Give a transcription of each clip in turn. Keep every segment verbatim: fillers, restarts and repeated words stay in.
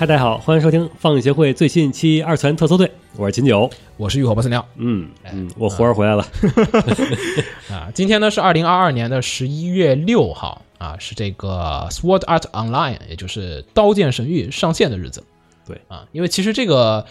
嗨，大家好，欢迎收听放映协会最新一期二次元特搜队，我是秦九，我是浴火不死鸟。嗯嗯，我活着回来了。啊，今天呢是二零二二年的十一月六号啊，是这个 Sword Art Online， 也就是《刀剑神域》上线的日子。对啊，因为其实这个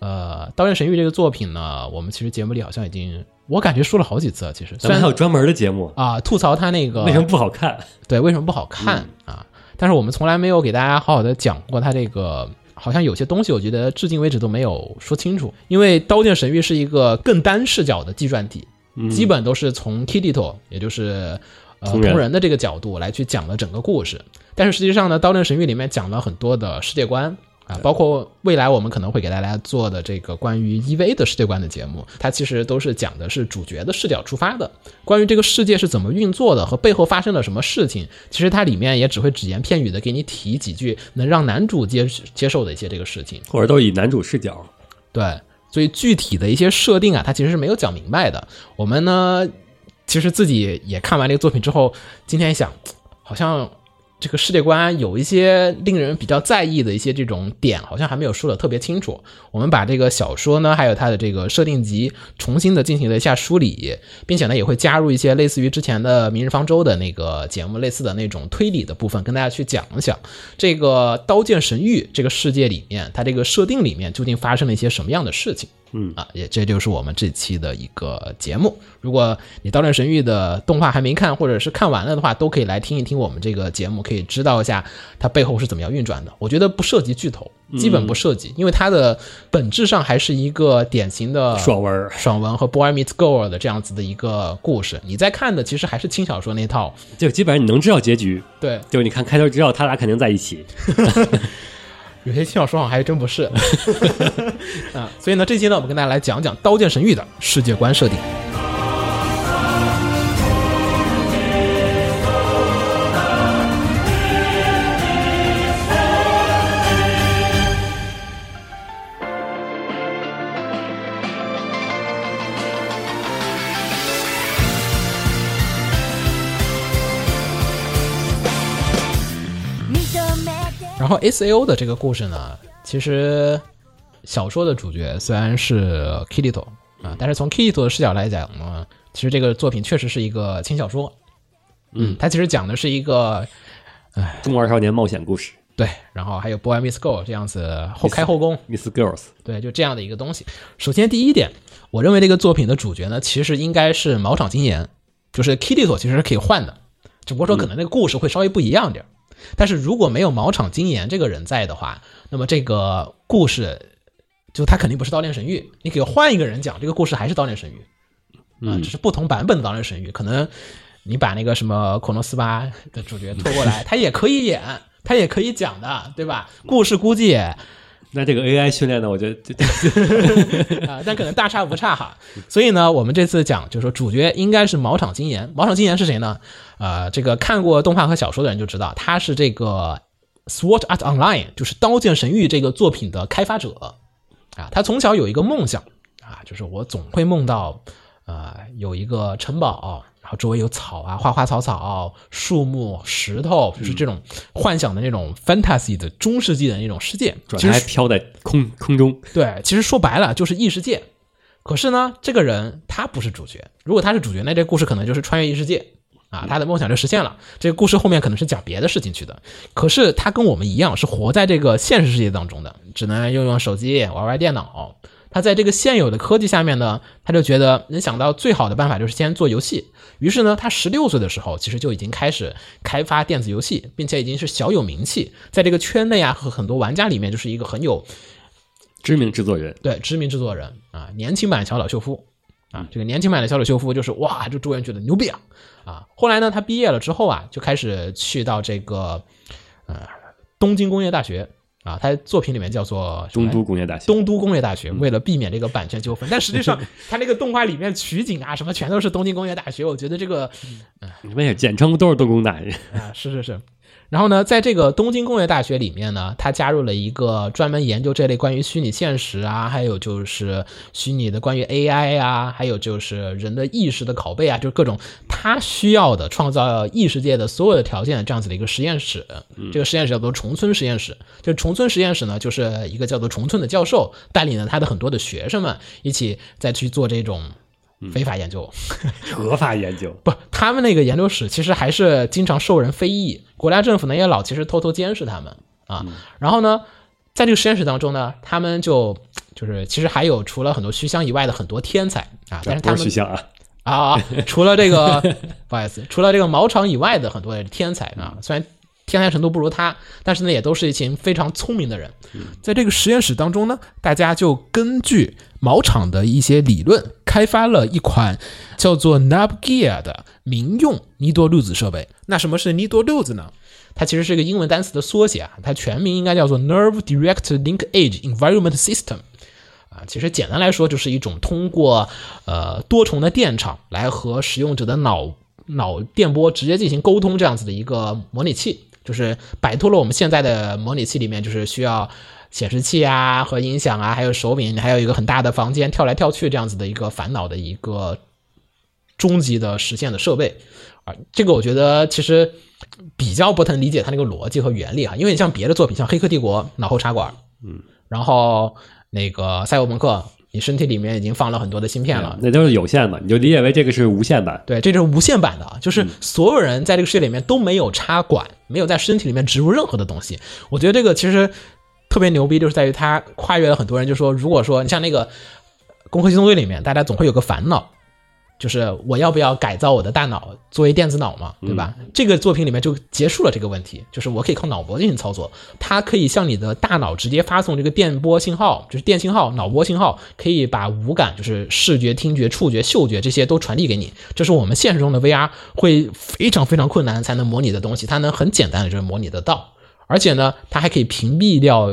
呃，《刀剑神域》这个作品呢，我们其实节目里好像已经。我感觉说了好几次，其实咱们还有专门的节目啊，吐槽他那个为什么不好看，对，为什么不好看、嗯、啊？但是我们从来没有给大家好好的讲过他这个，好像有些东西我觉得至今为止都没有说清楚。因为《刀剑神域》是一个更单视角的纪传体、嗯，基本都是从 Kirito， 也就是呃同人的这个角度来去讲了整个故事。但是实际上呢，《刀剑神域》里面讲了很多的世界观。啊，包括未来我们可能会给大家做的这个关于 E V A 的世界观的节目，它其实都是讲的是主角的视角出发的，关于这个世界是怎么运作的和背后发生了什么事情，其实它里面也只会只言片语的给你提几句能让男主 接, 接受的一些这个事情，或者都以男主视角。对，所以具体的一些设定啊，它其实是没有讲明白的。我们呢，其实自己也看完这个作品之后，今天想，好像这个世界观有一些令人比较在意的一些这种点，好像还没有说的特别清楚。我们把这个小说呢，还有它的这个设定集重新的进行了一下梳理，并且呢也会加入一些类似于之前的《明日方舟》的那个节目类似的那种推理的部分，跟大家去讲一讲这个《刀剑神域》这个世界里面，它这个设定里面究竟发生了一些什么样的事情。嗯啊，也这就是我们这期的一个节目。如果你《刀剑神域》的动画还没看，或者是看完了的话，都可以来听一听我们这个节目，可以知道一下它背后是怎么样运转的。我觉得不涉及剧透，基本不涉及，因为它的本质上还是一个典型的爽文、爽文和 boy meets girl 的这样子的一个故事。你在看的其实还是轻小说那套，就基本上你能知道结局。对，就是你看开头知道他俩肯定在一起。有些轻小说好像还真不是啊，所以呢，这期呢，我们跟大家来讲讲《刀剑神域》的世界观设定。然后 S A O 的这个故事呢，其实小说的主角虽然是 Kirito 啊，但是从 Kirito 的视角来讲呢，其实这个作品确实是一个轻小说。嗯，它其实讲的是一个中二少年冒险故事。对，然后还有 Boy Miss Girl 这样子后开后宫 Miss Girls， 对，就这样的一个东西。首先第一点，我认为这个作品的主角呢，其实应该是茅场金研，就是 Kirito 其实是可以换的，只不过说可能那个故事会稍微不一样点。嗯，但是如果没有茅场金研这个人在的话，那么这个故事就他肯定不是刀剑神域，你给换一个人讲这个故事还是刀剑神域、呃、只是不同版本的刀剑神域，可能你把那个什么konosuba的主角拖过来，他也可以演，他也可以讲的，对吧？故事估计那这个 A I 训练呢，我觉得啊，但可能大差不差哈。所以呢，我们这次讲就是说，主角应该是茅场金研。茅场金研是谁呢？呃，这个看过动画和小说的人就知道，他是这个 Sword Art Online， 就是《刀剑神域》这个作品的开发者啊。他从小有一个梦想啊，就是我总会梦到呃有一个城堡，然后周围有草啊、花花草草、树木、石头，就是这种幻想的那种 fantasy 的中世纪的那种世界，转还飘在空空中。对，其实说白了就是异世界。可是呢，这个人他不是主角。如果他是主角，那这故事可能就是穿越异世界啊，他的梦想就实现了。这个故事后面可能是讲别的事情去的。可是他跟我们一样，是活在这个现实世界当中的，只能用用手机、玩玩电脑。他在这个现有的科技下面呢，他就觉得能想到最好的办法就是先做游戏。于是呢，他十六岁的时候其实就已经开始开发电子游戏，并且已经是小有名气，在这个圈内啊和很多玩家里面就是一个很有知名制作人。对，知名制作人啊，年轻版小岛秀夫啊，这个年轻版的小岛秀夫就是哇，就周围觉得牛逼啊啊！后来呢，他毕业了之后啊，就开始去到这个呃东京工业大学。啊，他作品里面叫做东都工业大学，东都工业大学为了避免这个版权纠纷，嗯、但实际上他那个动画里面取景啊什么全都是东京工业大学，我觉得这个，你们也简称都是东工大学啊，是是是。然后呢，在这个东京工业大学里面呢，他加入了一个专门研究这类关于虚拟现实啊，还有就是虚拟的关于 A I 啊，还有就是人的意识的拷贝啊，就是各种他需要的创造异世界的所有的条件的这样子的一个实验室。这个实验室叫做重村实验室。这个重村实验室呢，就是一个叫做重村的教授带领了他的很多的学生们一起再去做这种非法研究、合法研究。不，他们那个研究室其实还是经常受人非议，国家政府呢也老其实偷偷监视他们啊。然后呢，在这个实验室当中呢，他们就就是其实还有除了很多虚像以外的很多天才啊，但是他们虚像啊。啊，除了这个不好意思，除了这个毛场以外的很多天才啊，虽然天才程度不如他，但是呢也都是一群非常聪明的人。在这个实验室当中呢，大家就根据毛场的一些理论开发了一款叫做 NerveGear 的民用尼多六子设备。那什么是尼多六子呢？它其实是一个英文单词的缩写啊，它全名应该叫做 Nerve Direct Linkage Environment System。其实简单来说就是一种通过呃多重的电场来和使用者的脑脑电波直接进行沟通这样子的一个模拟器，就是摆脱了我们现在的模拟器里面就是需要显示器啊和音响啊还有手柄还有一个很大的房间跳来跳去这样子的一个烦恼的一个终极的实现的设备。啊，这个我觉得其实比较不能理解它那个逻辑和原理啊，因为你像别的作品像《黑客帝国》脑后插管，嗯，然后那个赛博朋克，你身体里面已经放了很多的芯片了，那都是有限的，你就理解为这个是无限版。对，这就是无限版的，就是所有人在这个世界里面都没有插管，没有在身体里面植入任何的东西。我觉得这个其实特别牛逼，就是在于它跨越了很多人，就说如果说你像那个《攻壳机动队》里面，大家总会有个烦恼，就是我要不要改造我的大脑作为电子脑嘛，对吧？嗯，这个作品里面就结束了这个问题，就是我可以靠脑波进行操作，它可以向你的大脑直接发送这个电波信号，就是电信号、脑波信号，可以把五感，就是视觉、听觉、触觉、嗅觉这些都传递给你。这是我们现实中的 V R 会非常非常困难才能模拟的东西，它能很简单的就是模拟得到，而且呢，它还可以屏蔽掉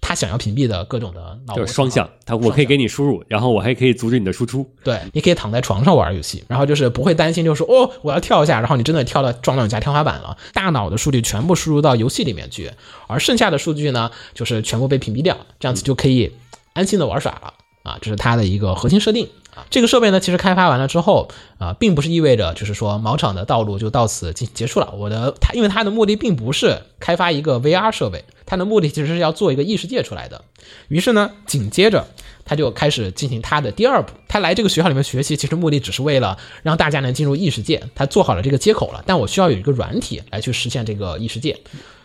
他想要屏蔽的各种的脑波，就是双向，他我可以给你输入，然后我还可以阻止你的输出。对，你可以躺在床上玩游戏，然后就是不会担心，就是哦，我要跳一下，然后你真的跳到撞到你家天花板了。大脑的数据全部输入到游戏里面去，而剩下的数据呢，就是全部被屏蔽掉，这样子就可以安心的玩耍了啊！这是它的一个核心设定。这个设备呢，其实开发完了之后啊，并不是意味着就是说毛厂的道路就到此结束了。我的它，因为它的目的并不是开发一个 V R 设备，它的目的其实是要做一个异世界出来的。于是呢，紧接着他就开始进行他的第二步。他来这个学校里面学习，其实目的只是为了让大家能进入异世界。他做好了这个接口了，但我需要有一个软体来去实现这个异世界。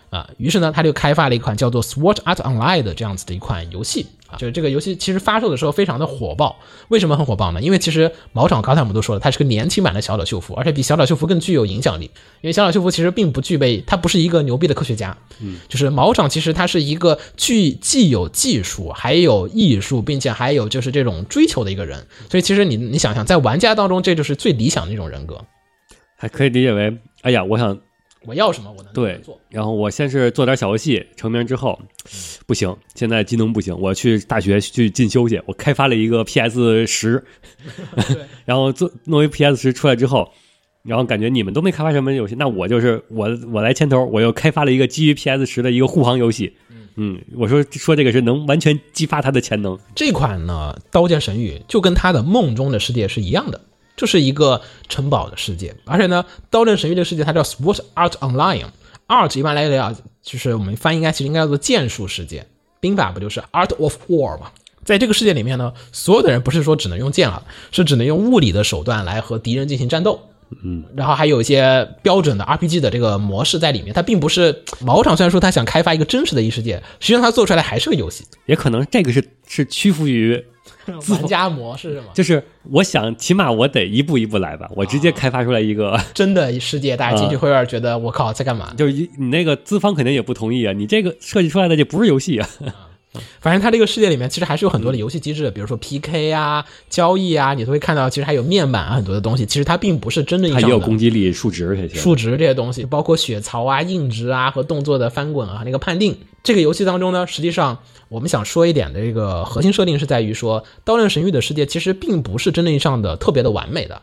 啊，于是呢，他就开发了一款叫做 Sword Art Online 的这样子的一款游戏啊，就是这个游戏其实发售的时候非常的火爆。为什么很火爆呢？因为其实毛场刚才我们都说了，它是个年轻版的小岛秀夫，而且比小岛秀夫更具有影响力。因为小岛秀夫其实并不具备，他不是一个牛逼的科学家，嗯，就是毛场其实他是一个具既有技术还有艺术，并且还有就是这种追求的一个人。所以其实你你想想，在玩家当中，这就是最理想的一种人格。还可以理解为，哎呀，我想。我要什么我能做，对，然后我先是做点小游戏成名之后，不行，现在技能不行，我去大学去进修去，我开发了一个 P S 十 然后做弄一 P S 十 出来之后，然后感觉你们都没开发什么游戏，那我就是我我来牵头，我又开发了一个基于 P S 十 的一个护航游戏。嗯，我说说这个是能完全激发他的潜能。这款呢《刀剑神域》就跟他的梦中的世界是一样的，就是一个城堡的世界，而且呢，《刀剑神域》这个世界它叫 Sword Art Online。Art 一般来讲就是我们翻译应该其实应该叫做剑术世界，兵法不就是 Art of War 吗？在这个世界里面呢，所有的人不是说只能用剑了，是只能用物理的手段来和敌人进行战斗。嗯，然后还有一些标准的 R P G 的这个模式在里面，它并不是毛场虽然说他想开发一个真实的异世界，实际上他做出来还是个游戏。也可能这个是是屈服于玩家模式是吗？就是我想起码我得一步一步来吧，我直接开发出来一个、啊、真的世界，大家进去会有点觉得我靠在干嘛，就是你那个资方肯定也不同意啊，你这个设计出来的就不是游戏啊。反正它这个世界里面其实还是有很多的游戏机制，比如说 P K 啊、交易啊，你都会看到，其实还有面板啊，很多的东西。其实它并不是真正意义上的，它也有攻击力、数值这些。数值这些东西，包括血槽啊、硬直啊和动作的翻滚啊、那个判定。这个游戏当中呢，实际上我们想说一点的这个核心设定是在于说，《刀剑神域》的世界其实并不是真正意义上的特别的完美的。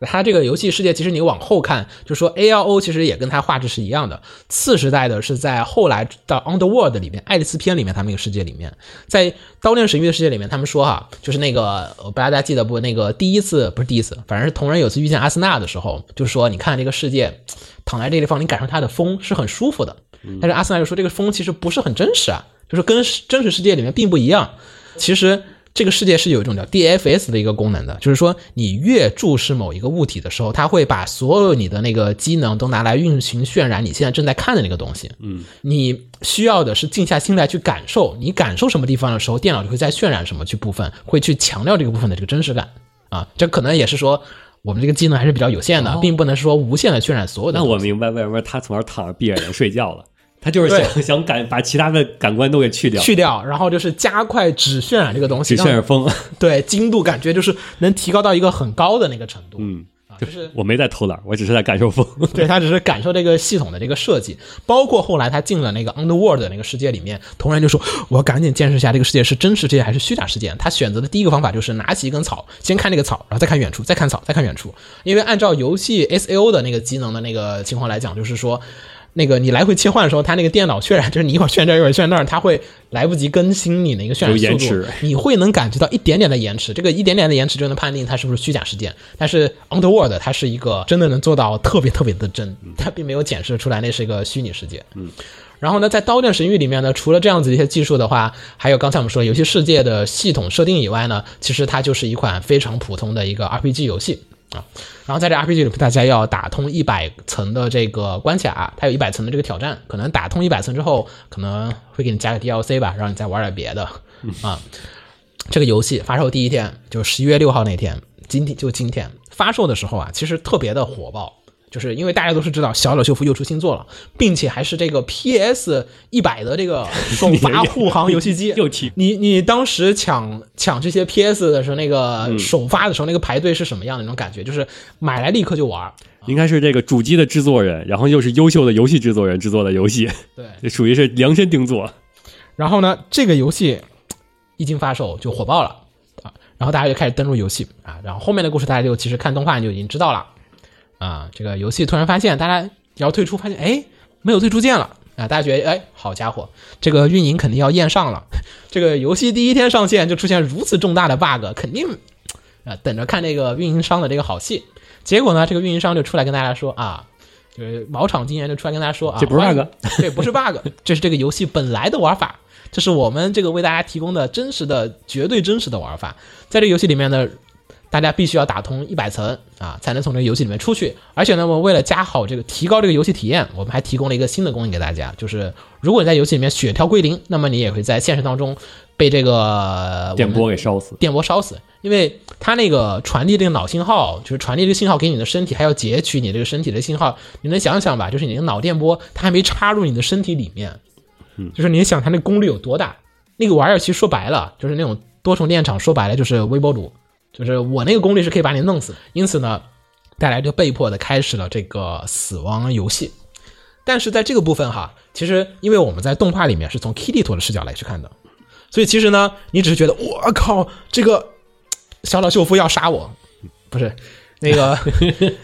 它这个游戏世界其实你往后看就说 A L O 其实也跟它画质是一样的，次时代的是在后来到 Underworld 里面爱丽丝篇里面他们那个世界里面，在刀剑神域的世界里面他们说哈，就是那个我不知道大家记得不，那个第一次不是第一次反正是同人有次遇见阿森纳的时候就说你看这个世界躺在这地方你感受它的风是很舒服的，但是阿森纳就说这个风其实不是很真实啊，就是跟真实世界里面并不一样。其实这个世界是有一种叫 D F S 的一个功能的，就是说你越注视某一个物体的时候，它会把所有你的那个机能都拿来运行渲染你现在正在看的那个东西。嗯，你需要的是静下心来去感受，你感受什么地方的时候，电脑就会在渲染什么去部分，会去强调这个部分的这个真实感啊。这可能也是说我们这个机能还是比较有限的，哦、并不能说无限的渲染所有的东西。那我明白为什么他从而躺着闭着眼睡觉了。他就是想想感把其他的感官都给去掉，去掉，然后就是加快只渲染这个东西，只渲染风，对精度感觉就是能提高到一个很高的那个程度。嗯，就是我没在偷懒，我只是在感受风。对，他只是感受这个系统的这个设计，包括后来他进了那个 Underworld 的那个世界里面，同人就说：“我赶紧见识一下这个世界是真实世界还是虚假世界。”他选择的第一个方法就是拿起一根草，先看这个草，然后再看远处，再看草，再看远处。因为按照游戏 S A O 的那个机能的那个情况来讲，就是说。那个你来回切换的时候，它那个电脑渲染就是你一会儿渲染这一会儿渲染那儿，它会来不及更新你那个渲染速度，你会能感觉到一点点的延迟，这个一点点的延迟就能判定它是不是虚假事件。但是 Underworld 它是一个真的能做到特别特别的真，它并没有检视出来那是一个虚拟世界。嗯。然后呢，在刀剑神域里面呢，除了这样子的一些技术的话，还有刚才我们说游戏世界的系统设定以外呢，其实它就是一款非常普通的一个 R P G 游戏。然后在这 R P G 里大家要打通一百层的这个关卡，它有一百层的这个挑战，可能打通一百层之后可能会给你加个 D L C 吧，让你再玩点别的、啊、这个游戏发售第一天就十一月六号那天，今天就今天发售的时候啊，其实特别的火爆，就是因为大家都是知道小岛秀夫又出新作了，并且还是这个 P S 一百 的这个首发护航游戏机。你你当时抢抢这些 P S 的时候，那个首发的时候那个排队是什么样的那种感觉？就是买来立刻就玩。应该是这个主机的制作人，然后又是优秀的游戏制作人制作的游戏，对，属于是量身定做。然后呢，这个游戏一经发售就火爆了啊，然后大家就开始登录游戏啊，然后后面的故事大家就其实看动画你就已经知道了。啊，这个游戏突然发现，大家要退出，发现哎没有退出键了啊！大家觉得哎，好家伙，这个运营肯定要验上了。这个游戏第一天上线就出现如此重大的 bug， 肯定啊，等着看这个运营商的这个好戏。结果呢，这个运营商就出来跟大家说啊，就是毛厂经验就出来跟大家说啊，这不是 bug， 对，不是 bug， 这是这个游戏本来的玩法。这是我们这个为大家提供的真实的、绝对真实的玩法。在这个游戏里面呢。大家必须要打通一百层啊，才能从这个游戏里面出去。而且呢，我们为了加好这个提高这个游戏体验，我们还提供了一个新的功能给大家，就是如果你在游戏里面血条归零，那么你也会在现实当中被这个电波给烧死。电波烧死，因为它那个传递这个脑信号，就是传递这个信号给你的身体，还要截取你这个身体的信号。你能想想吧，就是你的脑电波它还没插入你的身体里面，就是你想它那功率有多大？那个玩意儿其实说白了，就是那种多重电场，说白了就是微波炉。就是我那个功率是可以把你弄死，因此呢，大家就被迫的开始了这个死亡游戏。但是在这个部分哈，其实因为我们在动画里面是从 Kirito 的视角来去看的，所以其实呢，你只是觉得我靠，这个小岛秀夫要杀我，不是那个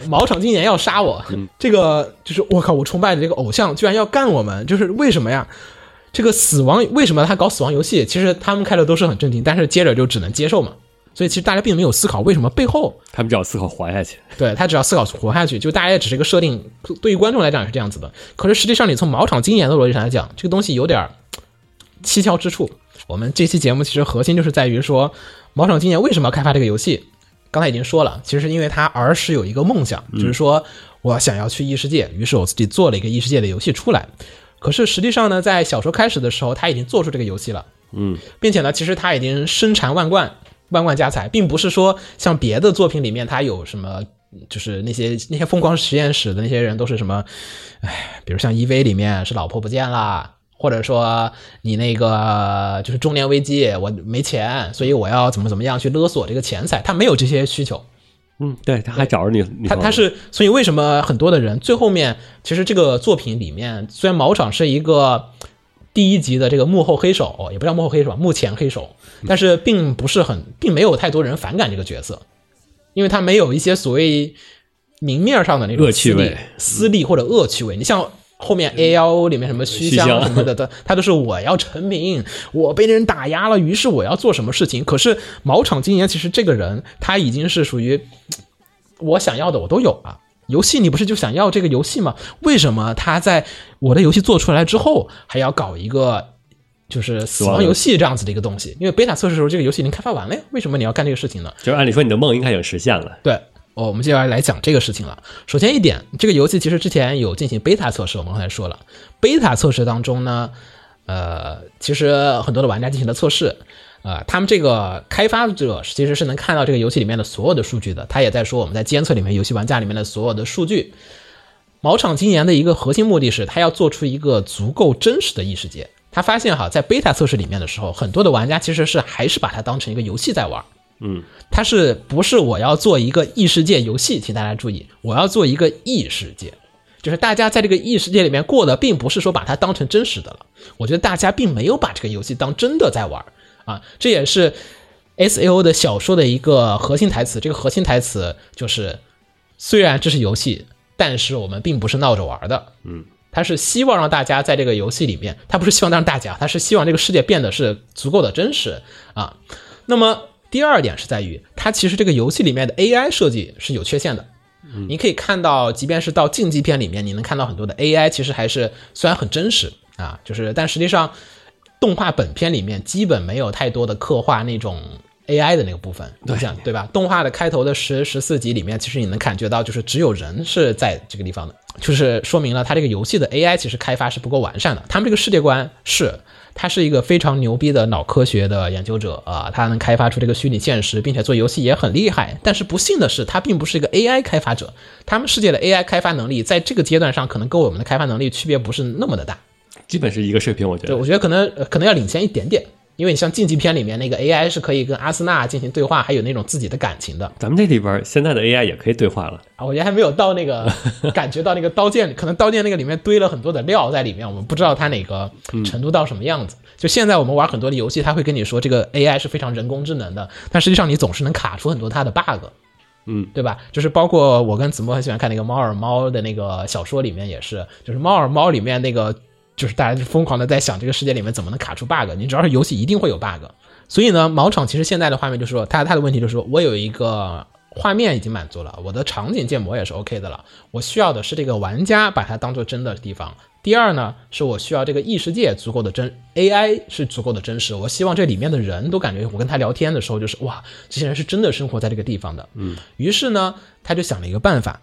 毛场今年要杀我，这个就是我靠，我崇拜的这个偶像居然要干我们，就是为什么呀？这个死亡为什么他搞死亡游戏？其实他们开头都是很正经，但是接着就只能接受嘛。所以其实大家并没有思考为什么背后，他们只要思考活下去。对，他只要思考活下去，就大家也只是一个设定，对于观众来讲也是这样子的。可是实际上，你从毛场经验的逻辑上来讲，这个东西有点蹊跷之处。我们这期节目其实核心就是在于说，毛场经验为什么要开发这个游戏？刚才已经说了，其实是因为他儿时有一个梦想，就是说我想要去异世界，于是我自己做了一个异世界的游戏出来。可是实际上呢，在小说开始的时候，他已经做出这个游戏了，嗯，并且呢，其实他已经身缠万贯。万贯家财，并不是说像别的作品里面他有什么，就是那些那些疯狂实验室的那些人都是什么，哎，比如像 E V A 里面是老婆不见啦，或者说你那个就是中年危机，我没钱，所以我要怎么怎么样去勒索这个钱财，他没有这些需求。嗯，对，他还找着你，他他是，所以为什么很多的人最后面，其实这个作品里面，虽然毛场是一个。第一集的这个幕后黑手，也不叫幕后黑手，幕前黑手，但是并不是很，并没有太多人反感这个角色，因为它没有一些所谓明面上的那种恶趣味、私利或者恶趣味。你像后面 A L O 里面什么虚香什么的，它都是我要成名，我被人打压了，于是我要做什么事情。可是毛场今年其实这个人他已经是属于我想要的我都有了、啊。游戏你不是就想要这个游戏吗？为什么他在我的游戏做出来之后还要搞一个就是死亡游戏这样子的一个东西？因为贝塔测试的时候这个游戏已经开发完了呀，为什么你要干这个事情呢？就是按理说你的梦应该有实现了。对，哦，我们接下来来讲这个事情了。首先一点，这个游戏其实之前有进行贝塔测试，我们刚才说了，贝塔测试当中呢，呃，其实很多的玩家进行了测试，呃，他们这个开发者其实是能看到这个游戏里面的所有的数据的。他也在说我们在监测里面游戏玩家里面的所有的数据。毛场今年的一个核心目的是，他要做出一个足够真实的异世界。他发现哈，在贝塔测试里面的时候，很多的玩家其实是还是把它当成一个游戏在玩。嗯，它是不是我要做一个异世界游戏？请大家注意，我要做一个异世界，就是大家在这个异世界里面过的，并不是说把它当成真实的了。我觉得大家并没有把这个游戏当真的在玩啊，这也是 S A O 的小说的一个核心台词。这个核心台词就是，虽然这是游戏，但是我们并不是闹着玩的。嗯。他是希望让大家在这个游戏里面，他不是希望让大家，他是希望这个世界变得是足够的真实啊。那么第二点是在于，它其实这个游戏里面的 A I 设计是有缺陷的。你可以看到，即便是到竞技片里面，你能看到很多的 A I， 其实还是虽然很真实啊，就是但实际上动画本片里面基本没有太多的刻画那种 A I 的那个部分，对对吧？动画的开头的十十四集里面，其实你能感觉到，就是只有人是在这个地方的。就是说明了它这个游戏的 A I 其实开发是不够完善的。他们这个世界观是，他是一个非常牛逼的脑科学的研究者啊，他能开发出这个虚拟现实，并且做游戏也很厉害。但是不幸的是，他并不是一个 A I 开发者。他们世界的 A I 开发能力在这个阶段上，可能跟我们的开发能力区别不是那么的大，基本是一个水平。我觉得，对，我觉得可能可能要领先一点点。因为你像竞技片里面那个 A I 是可以跟阿斯纳进行对话，还有那种自己的感情的。咱们这里边现在的 A I 也可以对话了啊！我觉得还没有到那个感觉到那个刀剑，可能刀剑那个里面堆了很多的料在里面，我们不知道它哪个程度到什么样子。嗯、就现在我们玩很多的游戏，它会跟你说这个 A I 是非常人工智能的，但实际上你总是能卡出很多它的 bug， 嗯，对吧？就是包括我跟子墨很喜欢看那个《猫耳猫》的那个小说里面也是，就是《猫耳猫》里面那个。就是大家就疯狂的在想这个世界里面怎么能卡出 bug， 你只要是游戏一定会有 bug。 所以呢，毛场其实现在的画面就是说，他他的问题就是说，我有一个画面已经满足了，我的场景建模也是 OK 的了，我需要的是这个玩家把它当做真的地方。第二呢，是我需要这个异世界足够的真 A I 是足够的真实，我希望这里面的人都感觉我跟他聊天的时候就是哇，这些人是真的生活在这个地方的。嗯，于是呢他就想了一个办法，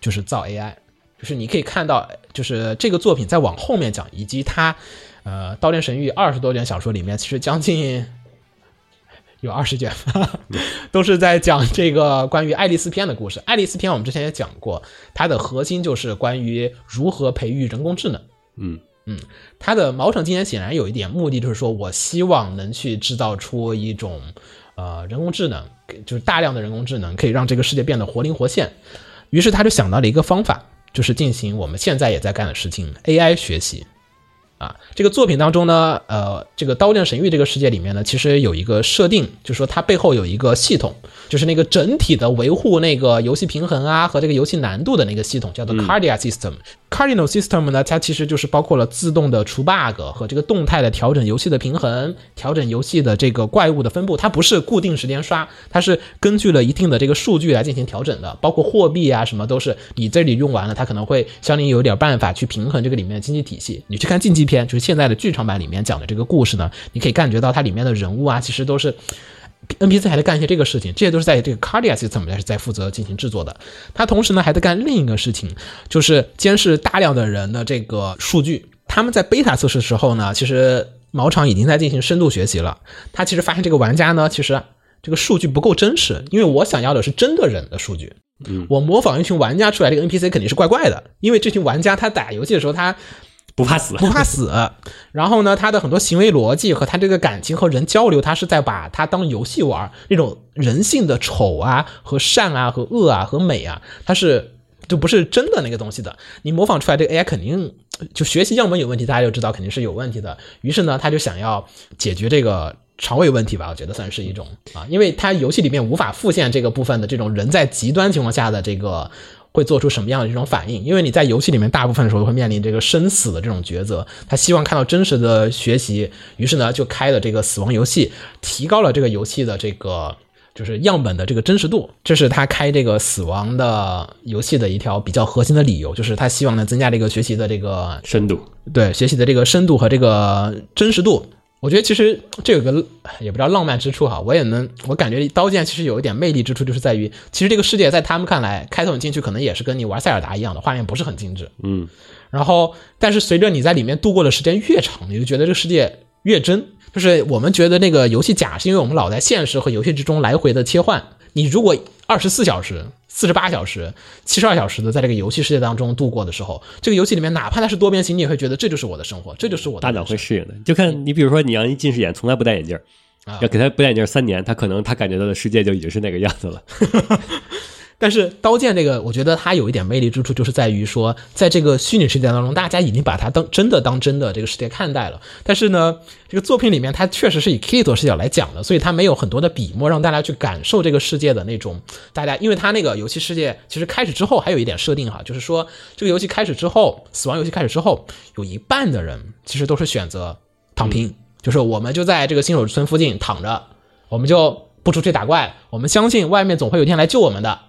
就是造 A I。就是你可以看到，就是这个作品再往后面讲，以及它，呃，《刀剑神域》二十多卷小说里面，其实将近有二十卷都是在讲这个关于爱丽丝篇的故事。爱丽丝篇我们之前也讲过，它的核心就是关于如何培育人工智能。嗯嗯，它的毛场今年显然有一点目的，就是说我希望能去制造出一种呃人工智能，就是大量的人工智能，可以让这个世界变得活灵活现。于是他就想到了一个方法。就是进行我们现在也在干的事情 A I 学习啊。这个作品当中呢，呃，这个刀剑神域这个世界里面呢，其实有一个设定，就是说它背后有一个系统，就是那个整体的维护那个游戏平衡啊和这个游戏难度的那个系统叫做 Cardinal System、嗯、Cardinal System 呢，它其实就是包括了自动的除 bug 和这个动态的调整游戏的平衡，调整游戏的这个怪物的分布。它不是固定时间刷，它是根据了一定的这个数据来进行调整的，包括货币啊什么都是你这里用完了，它可能会相应有点办法去平衡这个里面的经济体系。你去看竞技片，就是现在的剧场版里面讲的这个故事呢，你可以感觉到它里面的人物啊其实都是 N P C 还在干一些这个事情，这些都是在这个 Cardia System 是在负责进行制作的。它同时呢还在干另一个事情，就是监视大量的人的这个数据。他们在 beta 测试的时候呢，其实毛场已经在进行深度学习了。他其实发现这个玩家呢，其实这个数据不够真实，因为我想要的是真的人的数据。我模仿一群玩家出来，这个 N P C 肯定是怪怪的，因为这群玩家他打游戏的时候他不怕死，不怕死。然后呢，他的很多行为逻辑和他这个感情和人交流，他是在把他当游戏玩，那种人性的丑啊、和善啊、和恶啊、和美啊，他是就不是真的那个东西的。你模仿出来这个 A I 肯定就学习样本有问题，大家就知道肯定是有问题的。于是呢，他就想要解决这个肠胃问题吧，我觉得算是一种啊，因为它游戏里面无法复现这个部分的这种人在极端情况下的这个会做出什么样的这种反应，因为你在游戏里面大部分的时候会面临这个生死的这种抉择，他希望看到真实的学习，于是呢就开了这个死亡游戏，提高了这个游戏的这个就是样本的这个真实度，这是他开这个死亡的游戏的一条比较核心的理由，就是他希望呢增加这个学习的这个深度，对，学习的这个深度和这个真实度。我觉得其实这有个也不知道浪漫之处哈，我也能我感觉刀剑其实有一点魅力之处，就是在于其实这个世界在他们看来开头你进去可能也是跟你玩塞尔达一样的，画面不是很精致，嗯，然后但是随着你在里面度过的时间越长，你就觉得这个世界越真，就是我们觉得那个游戏假是因为我们老在现实和游戏之中来回的切换，你如果二十四小时四十八小时七十二小时的在这个游戏世界当中度过的时候，这个游戏里面哪怕它是多边形，你也会觉得这就是我的生活，这就是我的大脑会适应的。就看你比如说你让一近视眼从来不戴眼镜、啊、要给他不戴眼镜三年，他可能他感觉到的世界就已经是那个样子了但是刀剑这个我觉得它有一点魅力之处，就是在于说在这个虚拟世界当中大家已经把它当真的当真的这个世界看待了，但是呢这个作品里面它确实是以 Kirito 视角来讲的，所以它没有很多的笔墨让大家去感受这个世界的那种大家，因为它那个游戏世界其实开始之后还有一点设定哈，就是说这个游戏开始之后死亡游戏开始之后有一半的人其实都是选择躺平、嗯、就是我们就在这个新手村附近躺着，我们就不出去打怪，我们相信外面总会有一天来救我们的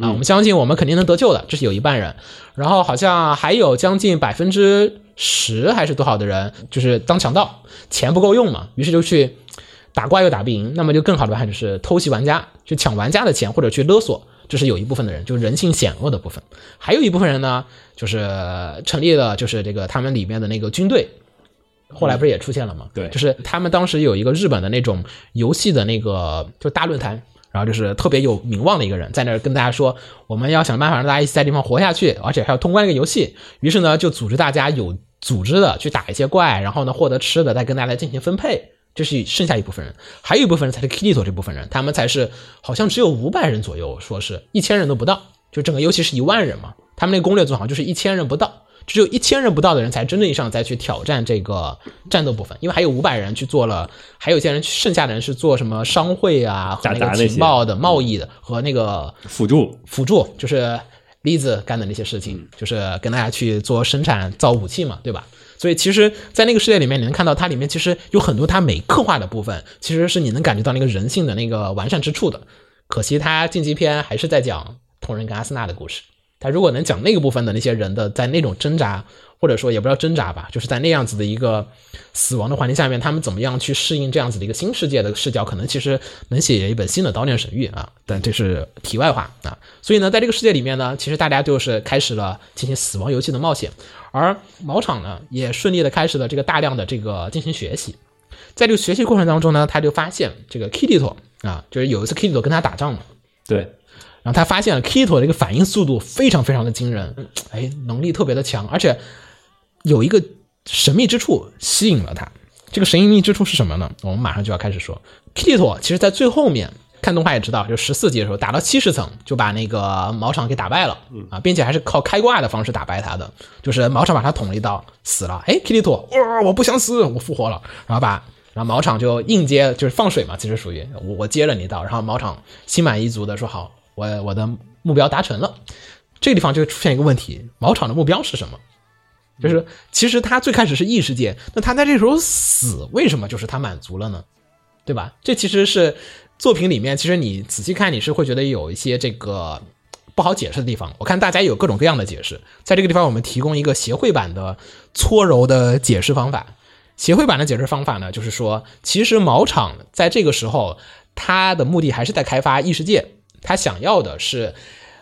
啊，我们相信我们肯定能得救的，这是有一半人。然后好像还有将近 百分之十 还是多少的人就是当强盗，钱不够用嘛，于是就去打怪又打不赢，那么就更好的办法就是偷袭玩家，去抢玩家的钱或者去勒索，这是有一部分的人，就是人性险恶的部分。还有一部分人呢就是成立了就是这个他们里面的那个军队，后来不是也出现了吗、嗯、对，就是他们当时有一个日本的那种游戏的那个就大论坛，然后就是特别有名望的一个人在那儿跟大家说我们要想办法让大家一起在地方活下去，而且还要通关这个游戏，于是呢就组织大家有组织的去打一些怪，然后呢获得吃的再跟大家进行分配，这是剩下一部分人。还有一部分人才是 Kirito 这部分人，他们才是好像只有五百人左右，说是一千人都不到，就整个游戏是一万人嘛，他们那个攻略组好像就是一千人不到，只有一千人不到的人才真正意义上再去挑战这个战斗部分，因为还有五百人去做了，还有一些人剩下的人是做什么商会啊和那个情报的贸易的和那个辅助辅助就是栗子干的那些事情，就是跟大家去做生产造武器嘛，对吧？所以其实在那个世界里面你能看到它里面其实有很多它没刻画的部分，其实是你能感觉到那个人性的那个完善之处的，可惜它近期篇还是在讲桐人跟阿斯纳的故事，他如果能讲那个部分的那些人的在那种挣扎，或者说也不知道挣扎吧，就是在那样子的一个死亡的环境下面他们怎么样去适应这样子的一个新世界的视角，可能其实能写一本新的刀剑神域啊，但这是题外话啊。所以呢在这个世界里面呢其实大家就是开始了进行死亡游戏的冒险，而茅场呢也顺利的开始了这个大量的这个进行学习，在这个学习过程当中呢他就发现这个 Kirito 啊，就是有一次 Kirito 跟他打仗嘛，对，然后他发现了 Kirito 这个反应速度非常非常的惊人，哎，能力特别的强，而且有一个神秘之处吸引了他。这个神秘之处是什么呢？我们马上就要开始说。Kirito 其实在最后面看动画也知道，就十四集的时候打到七十层就把那个茅场给打败了啊，并且还是靠开挂的方式打败他的，就是茅场把他捅了一刀死了，哎 ，Kirito 哇、哦、我不想死，我复活了，然后把。然后茅场就硬接，就是放水嘛，其实属于 我, 我接了你一刀，然后茅场心满意足的说好。我我的目标达成了，这个地方就出现一个问题，茅场的目标是什么？就是其实他最开始是异世界，那他在这时候死，为什么就是他满足了呢？对吧？这其实是作品里面，其实你仔细看，你是会觉得有一些这个不好解释的地方。我看大家有各种各样的解释，在这个地方我们提供一个协会版的搓揉的解释方法。协会版的解释方法呢，就是说，其实茅场在这个时候，他的目的还是在开发异世界。他想要的是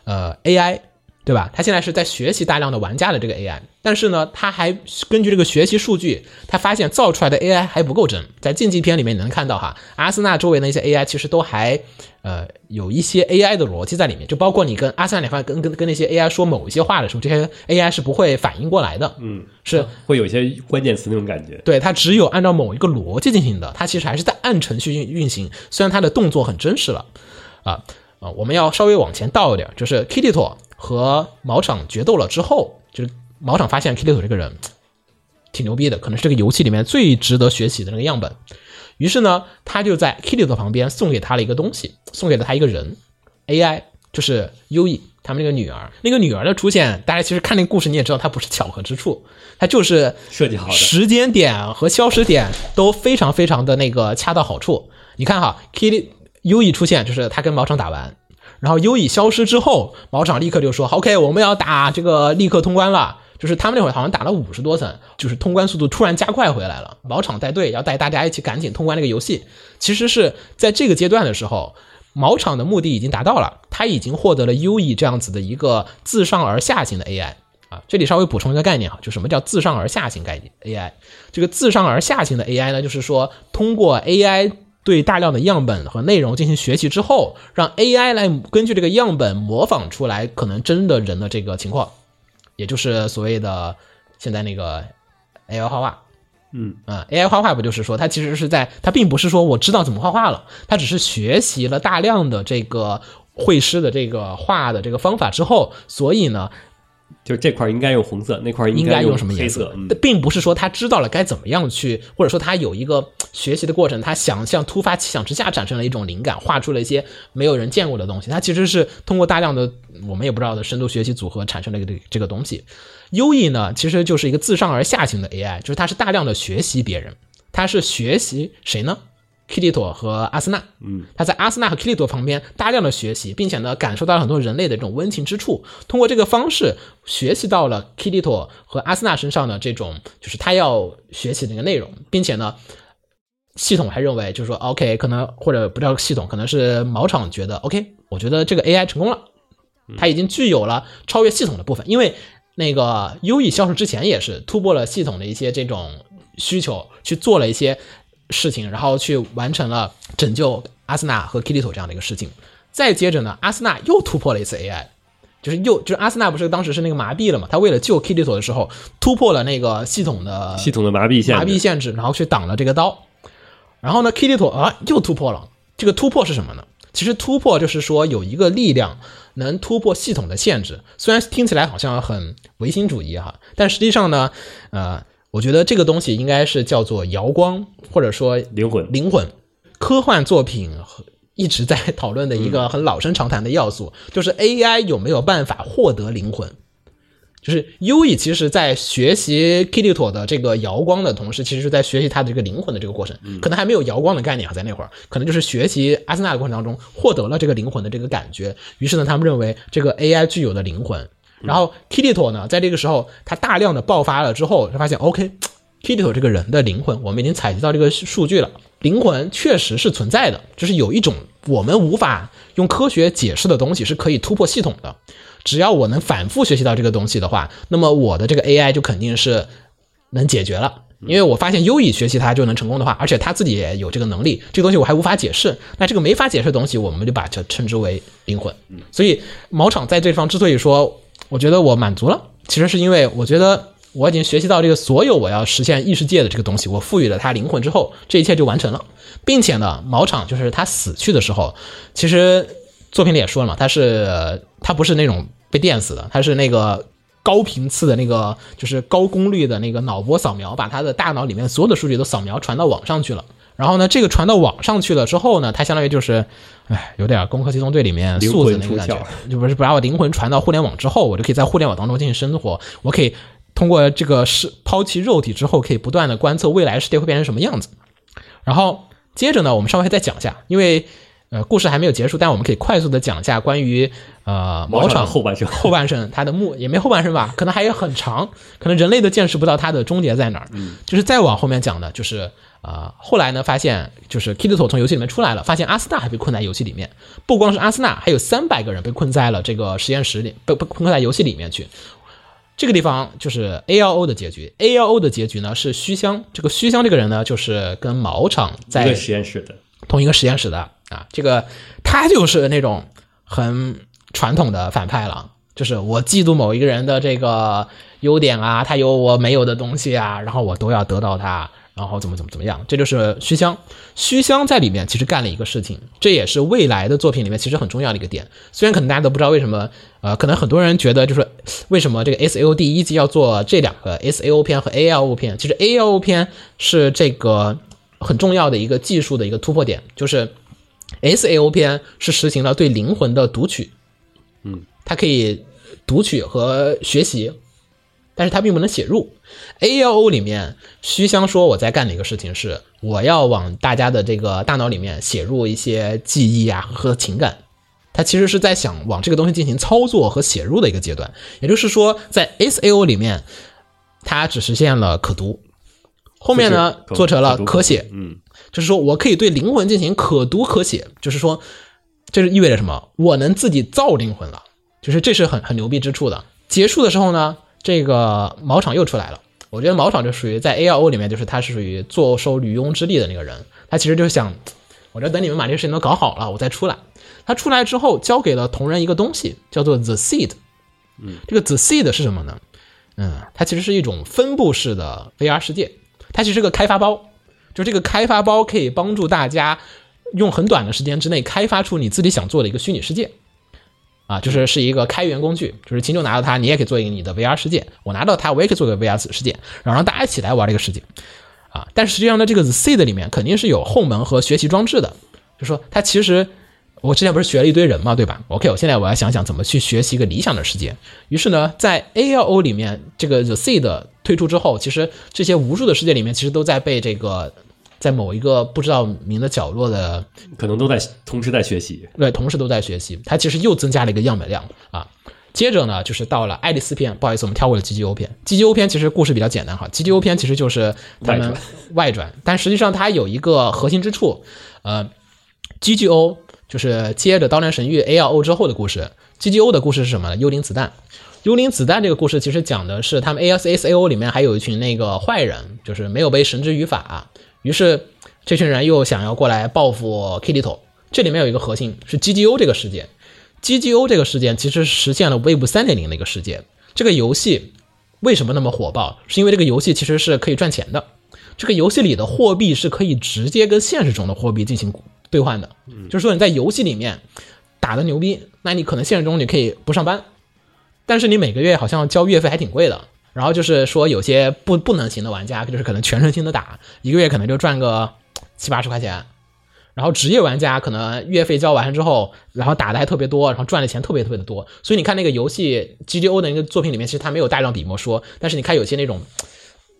呃 A I 对吧，他现在是在学习大量的玩家的这个 A I， 但是呢他还根据这个学习数据他发现造出来的 A I 还不够真，在竞技篇里面你能看到哈，阿森纳周围的一些 A I 其实都还呃有一些 A I 的逻辑在里面，就包括你跟阿森纳两方跟跟跟那些 A I 说某一些话的时候，这些 A I 是不会反应过来的，嗯，是会有一些关键词那种感觉，对，它只有按照某一个逻辑进行的，它其实还是在按程序运行，虽然它的动作很真实了啊。呃、我们要稍微往前倒一点，就是 Kirito 和茅场决斗了之后，就是茅场发现 Kirito 这个人挺牛逼的，可能是这个游戏里面最值得学习的那个样本，于是呢，他就在 Kirito 的旁边送给他了一个东西，送给了他一个人 A I， 就是 Yui 他们那个女儿。那个女儿的出现，大家其实看那个故事你也知道，它不是巧合之处，它就是设计好的，时间点和消失点都非常非常的那个恰到好处。你看哈 ，Kirito Yui 出现，就是他跟毛场打完，然后 Yui 消失之后，毛场立刻就说 ：“OK， 我们要打这个立刻通关了。”就是他们那会儿好像打了五十多层，就是通关速度突然加快回来了。毛场带队要带大家一起赶紧通关那个游戏，其实是在这个阶段的时候，毛场的目的已经达到了，他已经获得了 Yui 这样子的一个自上而下型的 A I 啊。这里稍微补充一个概念哈，就什么叫自上而下型概念 A I？ 这个自上而下型的 A I 呢，就是说通过 A I 对大量的样本和内容进行学习之后，让 A I 来根据这个样本模仿出来可能真的人的这个情况。也就是所谓的现在那个 A I 画画，嗯啊 ，A I 画画不就是说它其实是在它并不是说我知道怎么画画了，它只是学习了大量的这个绘师的这个画的这个方法之后，所以呢，就是这块应该用红色，那块应该用什么颜色，并不是说他知道了该怎么样去，或者说他有一个学习的过程，他想象突发奇想之下产生了一种灵感，画出了一些没有人见过的东西。他其实是通过大量的我们也不知道的深度学习组合产生了这个东西。Yui呢，其实就是一个自上而下型的 A I， 就是他是大量的学习别人，他是学习谁呢？Kirito 和阿斯纳，嗯，他在阿斯纳和 Kirito 旁边大量的学习，并且呢感受到了很多人类的这种温情之处。通过这个方式学习到了 Kirito 和阿斯纳身上的这种，就是他要学习的那个内容，并且呢，系统还认为就是说 ，OK， 可能或者不叫系统，可能是毛场觉得 ，OK， 我觉得这个 A I 成功了，他已经具有了超越系统的部分，因为那个 Yui 消失之前也是突破了系统的一些这种需求，去做了一些事情，然后去完成了拯救阿斯纳和 Kirito 这样的一个事情。再接着呢，阿斯纳又突破了一次 A I， 就是又就是阿斯纳不是当时是那个麻痹了嘛？他为了救 Kirito 的时候，突破了那个系统的系统的麻痹限制，麻痹限制，然后去挡了这个刀。然后呢 ，Kirito 啊又突破了。这个突破是什么呢？其实突破就是说有一个力量能突破系统的限制。虽然听起来好像很唯心主义哈，但实际上呢，呃。我觉得这个东西应该是叫做瑶光，或者说灵魂，灵魂科幻作品一直在讨论的一个很老生常谈的要素，嗯，就是 A I 有没有办法获得灵魂。就是 Yui 其实在学习 Kirito 的这个瑶光的同时，其实是在学习他的这个灵魂的这个过程，可能还没有瑶光的概念，在那会儿可能就是学习阿森纳的过程当中获得了这个灵魂的这个感觉。于是呢，他们认为这个 A I 具有的灵魂。然后 Kirito 呢，在这个时候他大量的爆发了之后，他发现 OK， Kirito 这个人的灵魂我们已经采集到这个数据了，灵魂确实是存在的，就是有一种我们无法用科学解释的东西是可以突破系统的。只要我能反复学习到这个东西的话，那么我的这个 A I 就肯定是能解决了，因为我发现 Yui 学习它就能成功的话，而且他自己也有这个能力，这个东西我还无法解释，那这个没法解释的东西我们就把它称之为灵魂。所以毛场在这方之所以说我觉得我满足了，其实是因为我觉得我已经学习到这个所有我要实现异世界的这个东西，我赋予了它灵魂之后，这一切就完成了。并且呢，毛场就是他死去的时候，其实作品里也说了嘛，他是他不是那种被电死的，他是那个高频次的那个就是高功率的那个脑波扫描，把他的大脑里面所有的数据都扫描传到网上去了。然后呢，这个传到网上去了之后呢，它相当于就是，哎，有点《攻壳机动队》里面素子那个感觉，就不是把我灵魂传到互联网之后，我就可以在互联网当中进行生活，我可以通过这个是抛弃肉体之后，可以不断的观测未来世界会变成什么样子。然后接着呢，我们稍微再讲一下，因为呃故事还没有结束，但我们可以快速的讲一下关于呃毛场后半生，后半生它的幕也没后半生吧，可能还有很长，可能人类都见识不到它的终结在哪儿。就是再往后面讲的，就是。呃，后来呢，发现就是 Kirito 从游戏里面出来了，发现阿斯纳还被困在游戏里面。不光是阿斯纳，还有三百个人被困在了这个实验室里，被困在游戏里面去。这个地方就是 A L O 的结局。A L O 的结局呢是须香，这个须香这个人呢，就是跟毛场在一个实验室的，同一个实验室的啊。这个他就是那种很传统的反派了，就是我嫉妒某一个人的这个优点啊，他有我没有的东西啊，然后我都要得到他。然后怎么怎么怎么样，这就是须香。须香在里面其实干了一个事情，这也是未来的作品里面其实很重要的一个点。虽然可能大家都不知道为什么，呃，可能很多人觉得就是为什么这个 S A O 第一季要做这两个 S A O 篇和 A L O 篇，其实 A L O 篇是这个很重要的一个技术的一个突破点，就是 S A O 篇是实行了对灵魂的读取，嗯，它可以读取和学习，但是它并不能写入。 A L O 里面虚香说我在干的一个事情是我要往大家的这个大脑里面写入一些记忆啊和情感，它其实是在想往这个东西进行操作和写入的一个阶段。也就是说在 S A O 里面它只实现了可读，后面呢做成了可写，嗯，就是说我可以对灵魂进行可读可写，就是说这是意味着什么，我能自己造灵魂了，就是这是很很牛逼之处的。结束的时候呢这个毛场又出来了，我觉得毛场就属于在 A L O 里面，就是他是属于坐收渔翁之利的那个人，他其实就是想我这等你们把这个事情都搞好了我再出来。他出来之后交给了同人一个东西叫做 The Seed， 这个 The Seed 是什么呢，嗯，它其实是一种分布式的 V R 世界，它其实是个开发包，就这个开发包可以帮助大家用很短的时间之内开发出你自己想做的一个虚拟世界啊，就是是一个开源工具，就是秦九拿到它你也可以做一个你的 V R 世界，我拿到它我也可以做个 V R 世界，然后让大家一起来玩这个世界啊。但实际上呢这个 Seed 里面肯定是有后门和学习装置的，就是说它其实我之前不是学了一堆人嘛，对吧 OK 我现在我要想想怎么去学习一个理想的世界。于是呢在 A L O 里面这个 The Seed 推出之后，其实这些无数的世界里面其实都在被这个在某一个不知道名的角落的可能都在同时在学习，对，同时都在学习，它其实又增加了一个样本量啊。接着呢就是到了爱丽丝篇，不好意思我们跳过了 G G O 篇， G G O 篇其实故事比较简单哈， G G O 篇其实就是他们外传，但实际上它有一个核心之处，呃 G G O 就是接着刀剑神域 A L O 之后的故事。 G G O 的故事是什么呢，幽灵子弹，幽灵子弹这个故事其实讲的是他们 A S A O 里面还有一群那个坏人，就是没有被绳之于法、啊，于是这群人又想要过来报复 Kirito。 这里面有一个核心是 G G O 这个事件， G G O 这个事件其实实现了 Web 三点零 的一个事件。这个游戏为什么那么火爆，是因为这个游戏其实是可以赚钱的，这个游戏里的货币是可以直接跟现实中的货币进行兑换的，就是说你在游戏里面打的牛逼，那你可能现实中你可以不上班，但是你每个月好像交月费还挺贵的，然后就是说有些不不能行的玩家就是可能全身心的打，一个月可能就赚个七八十块钱，然后职业玩家可能月费交完之后然后打的还特别多，然后赚的钱特别特别的多。所以你看那个游戏 G G O 的那个作品里面其实它没有大量笔墨说，但是你看有些那种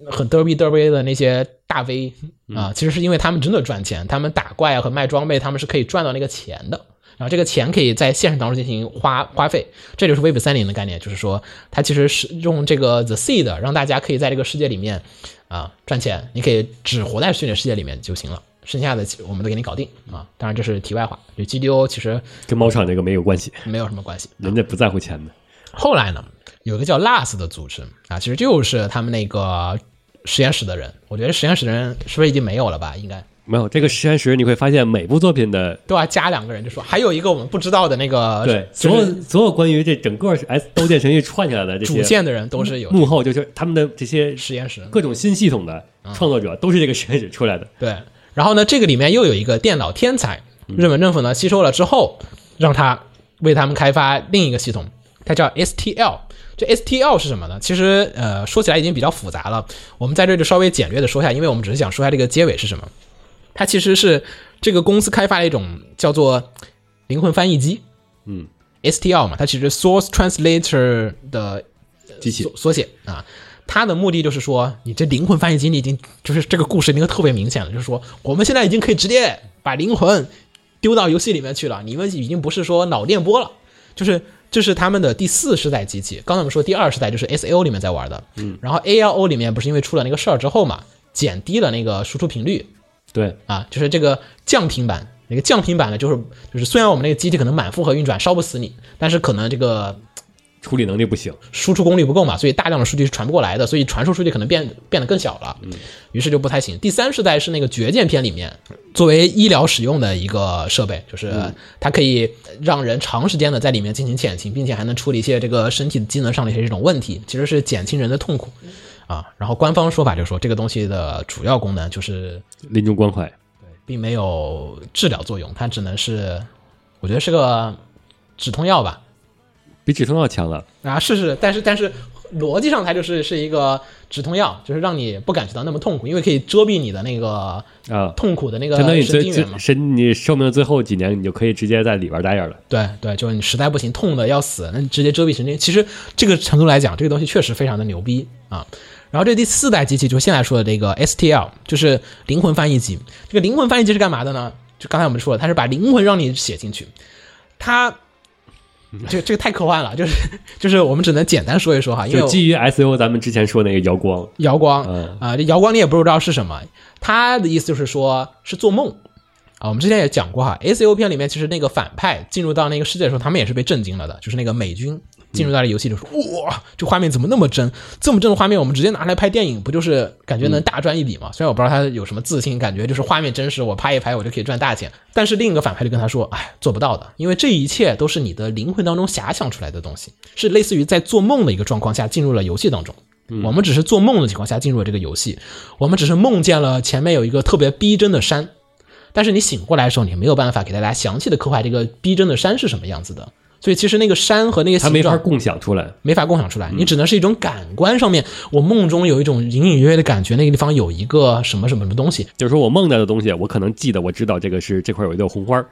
很嘚逼嘚逼的那些大 V 啊、呃，其实是因为他们真的赚钱，他们打怪啊和卖装备他们是可以赚到那个钱的，然后这个钱可以在现实当中进行花花费，这就是 Web 三点零 的概念，就是说它其实是用这个 The Seed 让大家可以在这个世界里面啊赚钱，你可以只活在虚拟世界里面就行了，剩下的我们都给你搞定啊。当然这是题外话，就 G D O 其实跟猫场这个没有关系，没有什么关系，人家不在乎钱的。后来呢，有个叫 L A S 的组织啊，其实就是他们那个实验室的人，我觉得实验室的人是不是已经没有了吧？应该。没有这个实验室，你会发现每部作品的都要加两个人，就说还有一个我们不知道的那个。对，所有所有关于这整个刀剑神域串起来的这些主线的人都是有幕后，就是他们的这些实验室各种新系统的创作者都是这个实验室出来的。对，然后呢，这个里面又有一个电脑天才，日本政府呢吸收了之后，让他为他们开发另一个系统，它叫 S T L。这 S T L 是什么呢？其实呃说起来已经比较复杂了，我们在这就稍微简略的说一下，因为我们只是想说一下这个结尾是什么。它其实是这个公司开发了一种叫做灵魂翻译机，嗯 ，S T L 嘛，它其实 Source Translator 的机器缩写啊。它的目的就是说，你这灵魂翻译机，你已经就是这个故事应该特别明显了，就是说我们现在已经可以直接把灵魂丢到游戏里面去了，你们已经不是说脑电波了，就是这是他们的第四世代机器。刚才我们说第二世代就是 S A O 里面在玩的，嗯，然后 A L O 里面不是因为出了那个事儿之后嘛，减低了那个输出频率。对啊，就是这个降频版，那个降频版呢，就是就是虽然我们那个机器可能满负荷运转烧不死你，但是可能这个处理能力不行，输出功率不够嘛，所以大量的数据是传不过来的，所以传输数据可能变变得更小了，于是就不太行。第三世代是那个绝剑篇里面作为医疗使用的一个设备，就是它可以让人长时间的在里面进行潜行，并且还能处理一些这个身体机能上的一些这种问题，其实是减轻人的痛苦。啊，然后官方说法就是说这个东西的主要功能就是临终关怀，并没有治疗作用，它只能是我觉得是个止痛药吧，比止痛药强了啊！是是，但是但是逻辑上它就是是一个止痛药，就是让你不感觉到那么痛苦，因为可以遮蔽你的那个啊痛苦的那个神经元嘛。身你寿命最后几年，你就可以直接在里边待着了。对对，就是你实在不行，痛的要死，那直接遮蔽神经。其实这个程度来讲，这个东西确实非常的牛逼啊。然后这第四代机器就是现在说的这个 S T L， 就是灵魂翻译机。这个灵魂翻译机是干嘛的呢？就刚才我们说了，它是把灵魂让你写进去，它。这个这个太科幻了，就是就是我们只能简单说一说哈，因为就基于 S A O 咱们之前说那个摇光摇光啊、嗯呃，这摇光你也不知道是什么，它的意思就是说是做梦啊。我们之前也讲过哈 ，S A O 片里面其实那个反派进入到那个世界的时候，他们也是被震惊了的，就是那个美军进入到这游戏就是、嗯、哇，这画面怎么那么真？这么真的画面，我们直接拿来拍电影，不就是感觉能大赚一笔吗？嗯、虽然我不知道他有什么自信，感觉就是画面真实，我拍一拍我就可以赚大钱。但是另一个反派就跟他说：“哎，做不到的，因为这一切都是你的灵魂当中遐想出来的东西，是类似于在做梦的一个状况下进入了游戏当中。嗯、我们只是做梦的情况下进入了这个游戏，我们只是梦见了前面有一个特别逼真的山，但是你醒过来的时候，你没有办法给大家详细的刻画这个逼真的山是什么样子的。”所以其实那个山和那个形状它没法共享出来，没法共享出来，你只能是一种感官上面。我梦中有一种隐隐约约的感觉，那个地方有一个什么什么什么东西，就是说我梦到的东西，我可能记得，我知道这个是这块有一朵红花，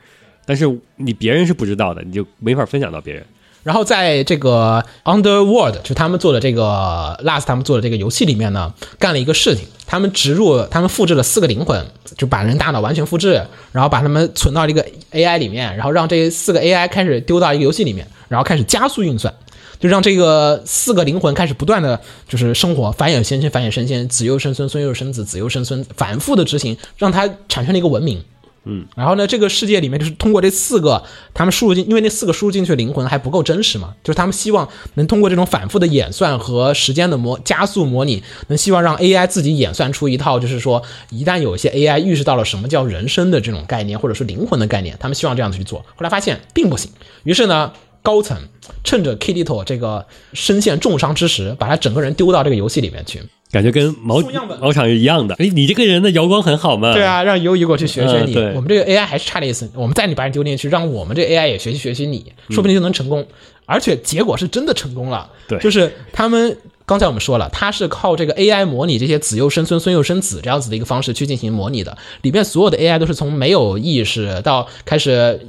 但是你别人是不知道的，你就没法分享到别人。然后在这个 Underworld， 就他们做的这个 Last 他们做的这个游戏里面呢，干了一个事情，他们植入，他们复制了四个灵魂，就把人大脑完全复制，然后把他们存到这个 A I 里面，然后让这四个 A I 开始丢到一个游戏里面，然后开始加速运算，就让这个四个灵魂开始不断的就是生活，繁衍先生，繁衍生鲜，子幼生孙，孙幼生子，子幼生孙，反复的执行，让它产生了一个文明。嗯，然后呢，这个世界里面就是通过这四个他们输入进，因为那四个输入进去的灵魂还不够真实嘛，就是他们希望能通过这种反复的演算和时间的模加速模拟，能希望让 A I 自己演算出一套，就是说一旦有一些 A I 意识到了什么叫人生的这种概念，或者说灵魂的概念，他们希望这样去做。后来发现并不行，于是呢，高层趁着 Kirito 这个身陷重伤之时，把他整个人丢到这个游戏里面去。感觉跟毛毛场是一样的。哎，你这个人的摇光很好嘛？对啊，让游移过去学学你、嗯。我们这个 A I 还是差的意思，我们再你把人丢进去，让我们这 A I 也学习学习你，说不定就能成功。嗯、而且结果是真的成功了。对，就是他们刚才我们说了，他是靠这个 A I 模拟这些子幼生孙、孙幼生子这样子的一个方式去进行模拟的。里面所有的 A I 都是从没有意识到开始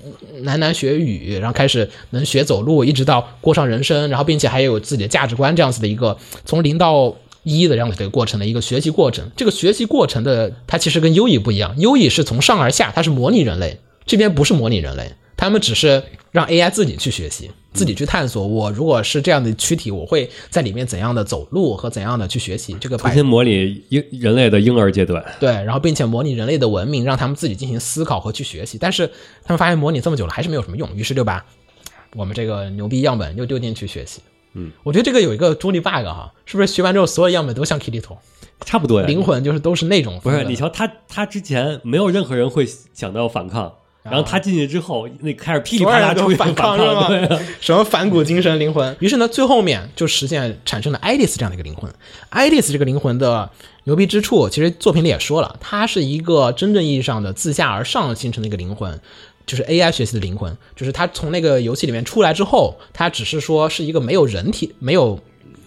喃喃学语，然后开始能学走路，一直到过上人生，然后并且还有自己的价值观这样子的一个从零到。一的这样的这个过程的一个学习过程，这个学习过程的它其实跟Yui不一样，Yui是从上而下，它是模拟人类，这边不是模拟人类，他们只是让 A I 自己去学习，自己去探索。我如果是这样的躯体，我会在里面怎样的走路和怎样的去学习。这个重新模拟人类的婴儿阶段，对，然后并且模拟人类的文明，让他们自己进行思考和去学习。但是他们发现模拟这么久了还是没有什么用，于是就把我们这个牛逼样本又丢进去学习。嗯，我觉得这个有一个终极 bug 哈，是不是学完之后所有样本都像 Kirito， 差不多呀，灵魂就是都是那种。不是，你瞧他，他之前没有任何人会想到反抗，然后他进去之后，那开始噼里啪啦出反抗是吗？对、啊，什么反骨精神灵魂？于是呢，最后面就实现产生了 Alice 这样的一个灵魂。Alice 这个灵魂的牛逼之处，其实作品里也说了，它是一个真正意义上的自下而上形成的一个灵魂。就是 A I 学习的灵魂，就是他从那个游戏里面出来之后，他只是说是一个没有人体、没有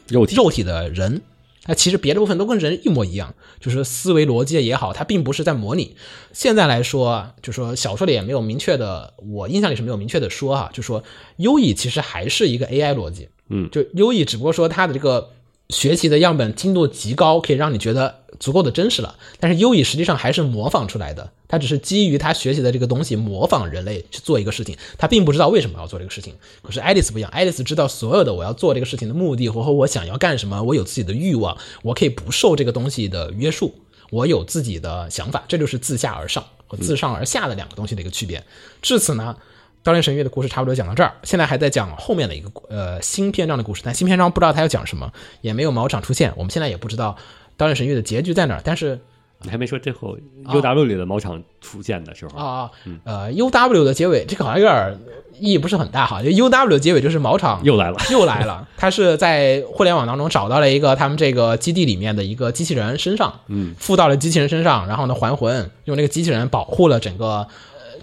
肉体肉体的人，那其实别的部分都跟人一模一样，就是思维逻辑也好，他并不是在模拟。现在来说，就说小说里也没有明确的，我印象里是没有明确的说哈、啊，就说Yui其实还是一个 A I 逻辑，嗯，就Yui只不过说他的这个学习的样本精度极高，可以让你觉得足够的真实了，但是Yui实际上还是模仿出来的，他只是基于他学习的这个东西模仿人类去做一个事情，他并不知道为什么要做这个事情。可是 Alice 不一样， Alice 知道所有的我要做这个事情的目的和我想要干什么，我有自己的欲望，我可以不受这个东西的约束，我有自己的想法，这就是自下而上和自上而下的两个东西的一个区别。至此呢，刀剑神域的故事差不多讲到这儿，现在还在讲后面的一个呃新篇章的故事，但新篇章不知道他要讲什么，也没有毛场出现，我们现在也不知道刀剑神域的结局在哪儿。但是你还没说最后 U W 里的毛场出现的时候啊、嗯、呃 U W 的结尾这个好像有点意义不是很大哈，就 U W 的结尾就是毛场又来了又来了，他是在互联网当中找到了一个他们这个基地里面的一个机器人身上，嗯，附到了机器人身上，然后呢还魂，用那个机器人保护了整个、呃、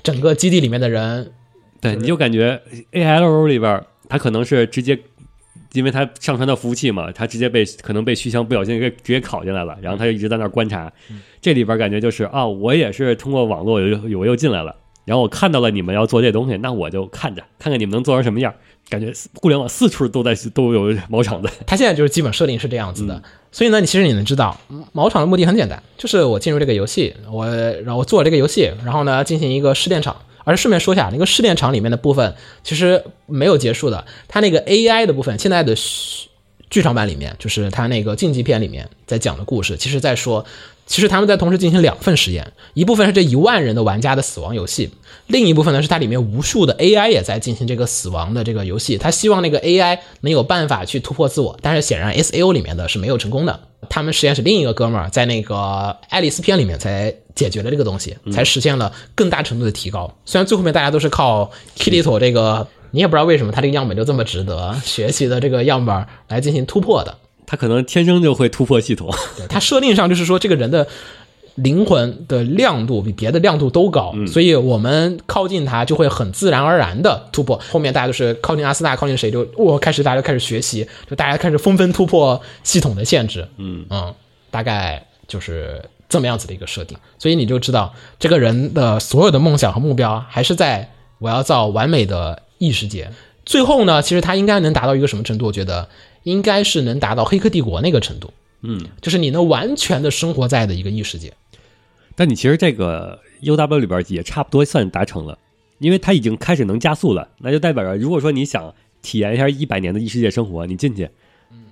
整个基地里面的人。对，你就感觉 A L O 里边它可能是直接，因为它上传到服务器嘛，它直接被可能被虚箱不小心给直接拷进来了，然后它就一直在那观察。嗯、这里边感觉就是啊，我也是通过网络有我又进来了，然后我看到了你们要做这东西，那我就看着看看你们能做成什么样。感觉互联网四处都在都有毛厂的，它现在就是基本设定是这样子的。嗯、所以呢，你其实你能知道毛厂的目的很简单，就是我进入这个游戏，我然后我做了这个游戏，然后呢进行一个试炼场。而顺便说一下，那个试炼场里面的部分其实没有结束的，它那个 A I 的部分，现在的剧场版里面，就是它那个竞技片里面在讲的故事，其实在说，其实他们在同时进行两份实验，一部分是这一万人的玩家的死亡游戏，另一部分呢是它里面无数的 A I 也在进行这个死亡的这个游戏，他希望那个 A I 能有办法去突破自我，但是显然 S A O 里面的是没有成功的。他们实验室另一个哥们儿在那个爱丽丝篇里面才解决了这个东西，才实现了更大程度的提高。虽然最后面大家都是靠 Kirito 这个，你也不知道为什么他这个样本就这么值得学习的这个样本来进行突破的。他可能天生就会突破系统，他设定上就是说这个人的灵魂的亮度比别的亮度都高，所以我们靠近他就会很自然而然的突破。后面大家就是靠近阿斯纳，靠近谁就我、哦、开始大家就开始学习，就大家开始纷纷突破系统的限制。嗯嗯，大概就是这么样子的一个设定。所以你就知道这个人的所有的梦想和目标还是在我要造完美的异世界。最后呢，其实他应该能达到一个什么程度？我觉得应该是能达到黑客帝国那个程度。嗯，就是你能完全的生活在的一个异世界。但你其实这个 U W 里边也差不多算达成了，因为它已经开始能加速了，那就代表着如果说你想体验一下一百年的异世界生活，你进去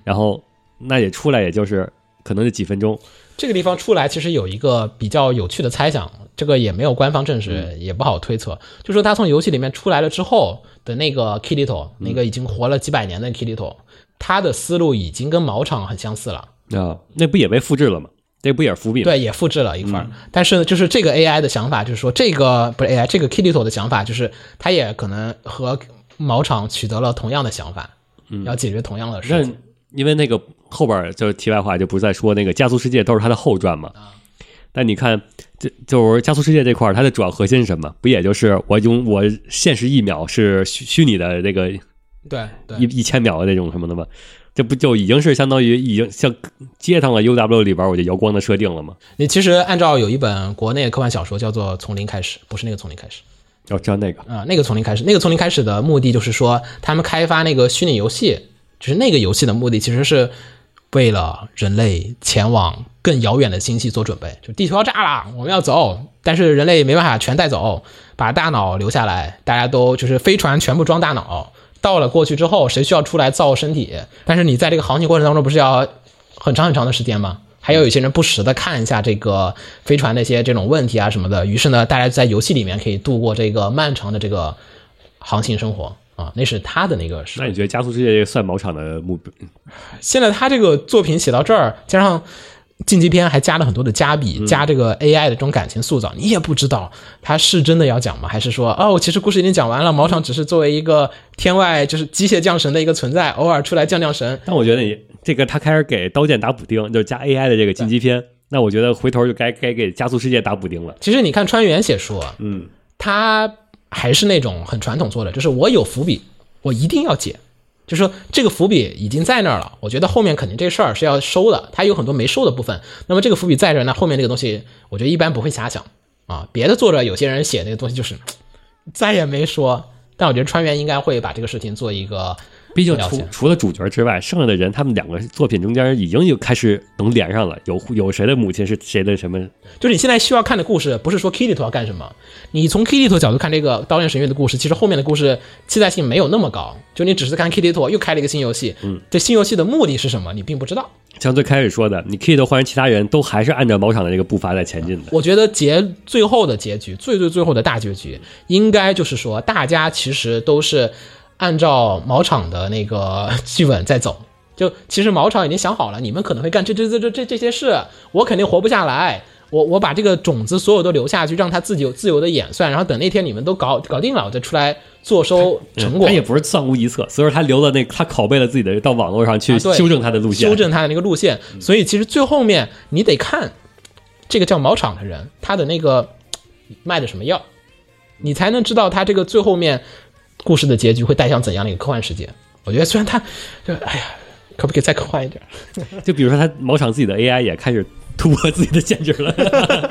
然后那也出来也就是可能是几分钟。这个地方出来其实有一个比较有趣的猜想，这个也没有官方证实、嗯、也不好推测，就说他从游戏里面出来了之后的那个 Kirito、嗯、那个已经活了几百年的 Kirito，他的思路已经跟毛厂很相似了啊、哦，那不也被复制了吗？这不也是伏笔？对，也复制了一块、嗯、但是就是这个 A I 的想法，就是说这个不是 A I， 这个 Kirito 的想法就是他也可能和毛厂取得了同样的想法，嗯、要解决同样的事情。但因为那个后边就是题外话，就不是在说那个加速世界都是他的后传嘛、嗯？但你看，就就是加速世界这块，它的主要核心是什么？不也就是我用我现实一秒是虚虚拟的那个。对, 对，一一千秒的那种什么的嘛，这不就已经是相当于已经像接上了 U W 里边我就摇光的设定了吗？你其实按照有一本国内科幻小说叫做《从零开始》，不是那个《从零开始》，要知道那个啊、呃，那个《从零开始》，那个《从零开始》的目的就是说，他们开发那个虚拟游戏，就是那个游戏的目的其实是为了人类前往更遥远的星系做准备，就地球要炸了，我们要走，但是人类没办法全带走，把大脑留下来，大家都就是飞船全部装大脑。到了过去之后，谁需要出来造身体？但是你在这个航行过程当中，不是要很长很长的时间吗？还有有些人不时的看一下这个飞船那些这种问题啊什么的。于是呢，大家在游戏里面可以度过这个漫长的这个航行生活啊，那是他的那个。那你觉得《加速世界》算毛厂的目标？现在他这个作品写到这儿，加上竞技片还加了很多的加笔，加这个 A I 的这种感情塑造，你也不知道他是真的要讲吗？还是说哦，其实故事已经讲完了，毛厂只是作为一个天外就是机械降神的一个存在，偶尔出来降降神。但我觉得你这个他开始给刀剑打补丁，就是加 A I 的这个竞技片，那我觉得回头就该该给加速世界打补丁了。其实你看川原写说，嗯，他还是那种很传统做的，就是我有伏笔，我一定要解。就是说这个伏笔已经在那儿了，我觉得后面肯定这事儿是要收的，它有很多没收的部分，那么这个伏笔在这儿，那后面这个东西我觉得一般不会瞎想啊。别的作者有些人写那个东西就是再也没说，但我觉得川原应该会把这个事情做一个，毕竟 除, 除了主角之外，剩下的人他们两个作品中间已经有开始能连上了，有有谁的母亲是谁的什么，就是你现在需要看的故事不是说 Kirito 要干什么，你从 Kirito 角度看这个刀剑神域的故事，其实后面的故事期待性没有那么高，就你只是看 Kirito 又开了一个新游戏，嗯，这新游戏的目的是什么你并不知道。像最开始说的，你 Kirito 换成其他人都还是按照毛厂的这个步伐在前进的。我觉得结最后的结局，最最最后的大结局应该就是说大家其实都是按照毛厂的那个剧本在走，就其实毛厂已经想好了，你们可能会干这这这这这些事，我肯定活不下来，我我把这个种子所有都留下去，让它自己有自由的演算，然后等那天你们都搞搞定了，我再出来坐收成果。他、嗯、也不是算无一策，所以说他留了那他拷贝了自己的到网络上去修正他的路线，啊、修正他的那个路线。所以其实最后面你得看这个叫毛厂的人他的那个卖的什么药，你才能知道他这个最后面。故事的结局会带向怎样的一个科幻世界。我觉得虽然他就哎呀可不可以再科幻一点就比如说他某场自己的 A I 也开始突破自己的限制了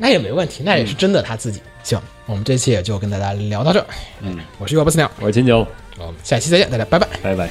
那也没问题，那也是真的他自己、嗯、行，我们这期也就跟大家聊到这。嗯，我是 U B S 鸟，我是金九，我们下期再见，大家拜拜拜拜。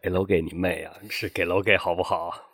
给楼给你妹啊！是给楼给好不好？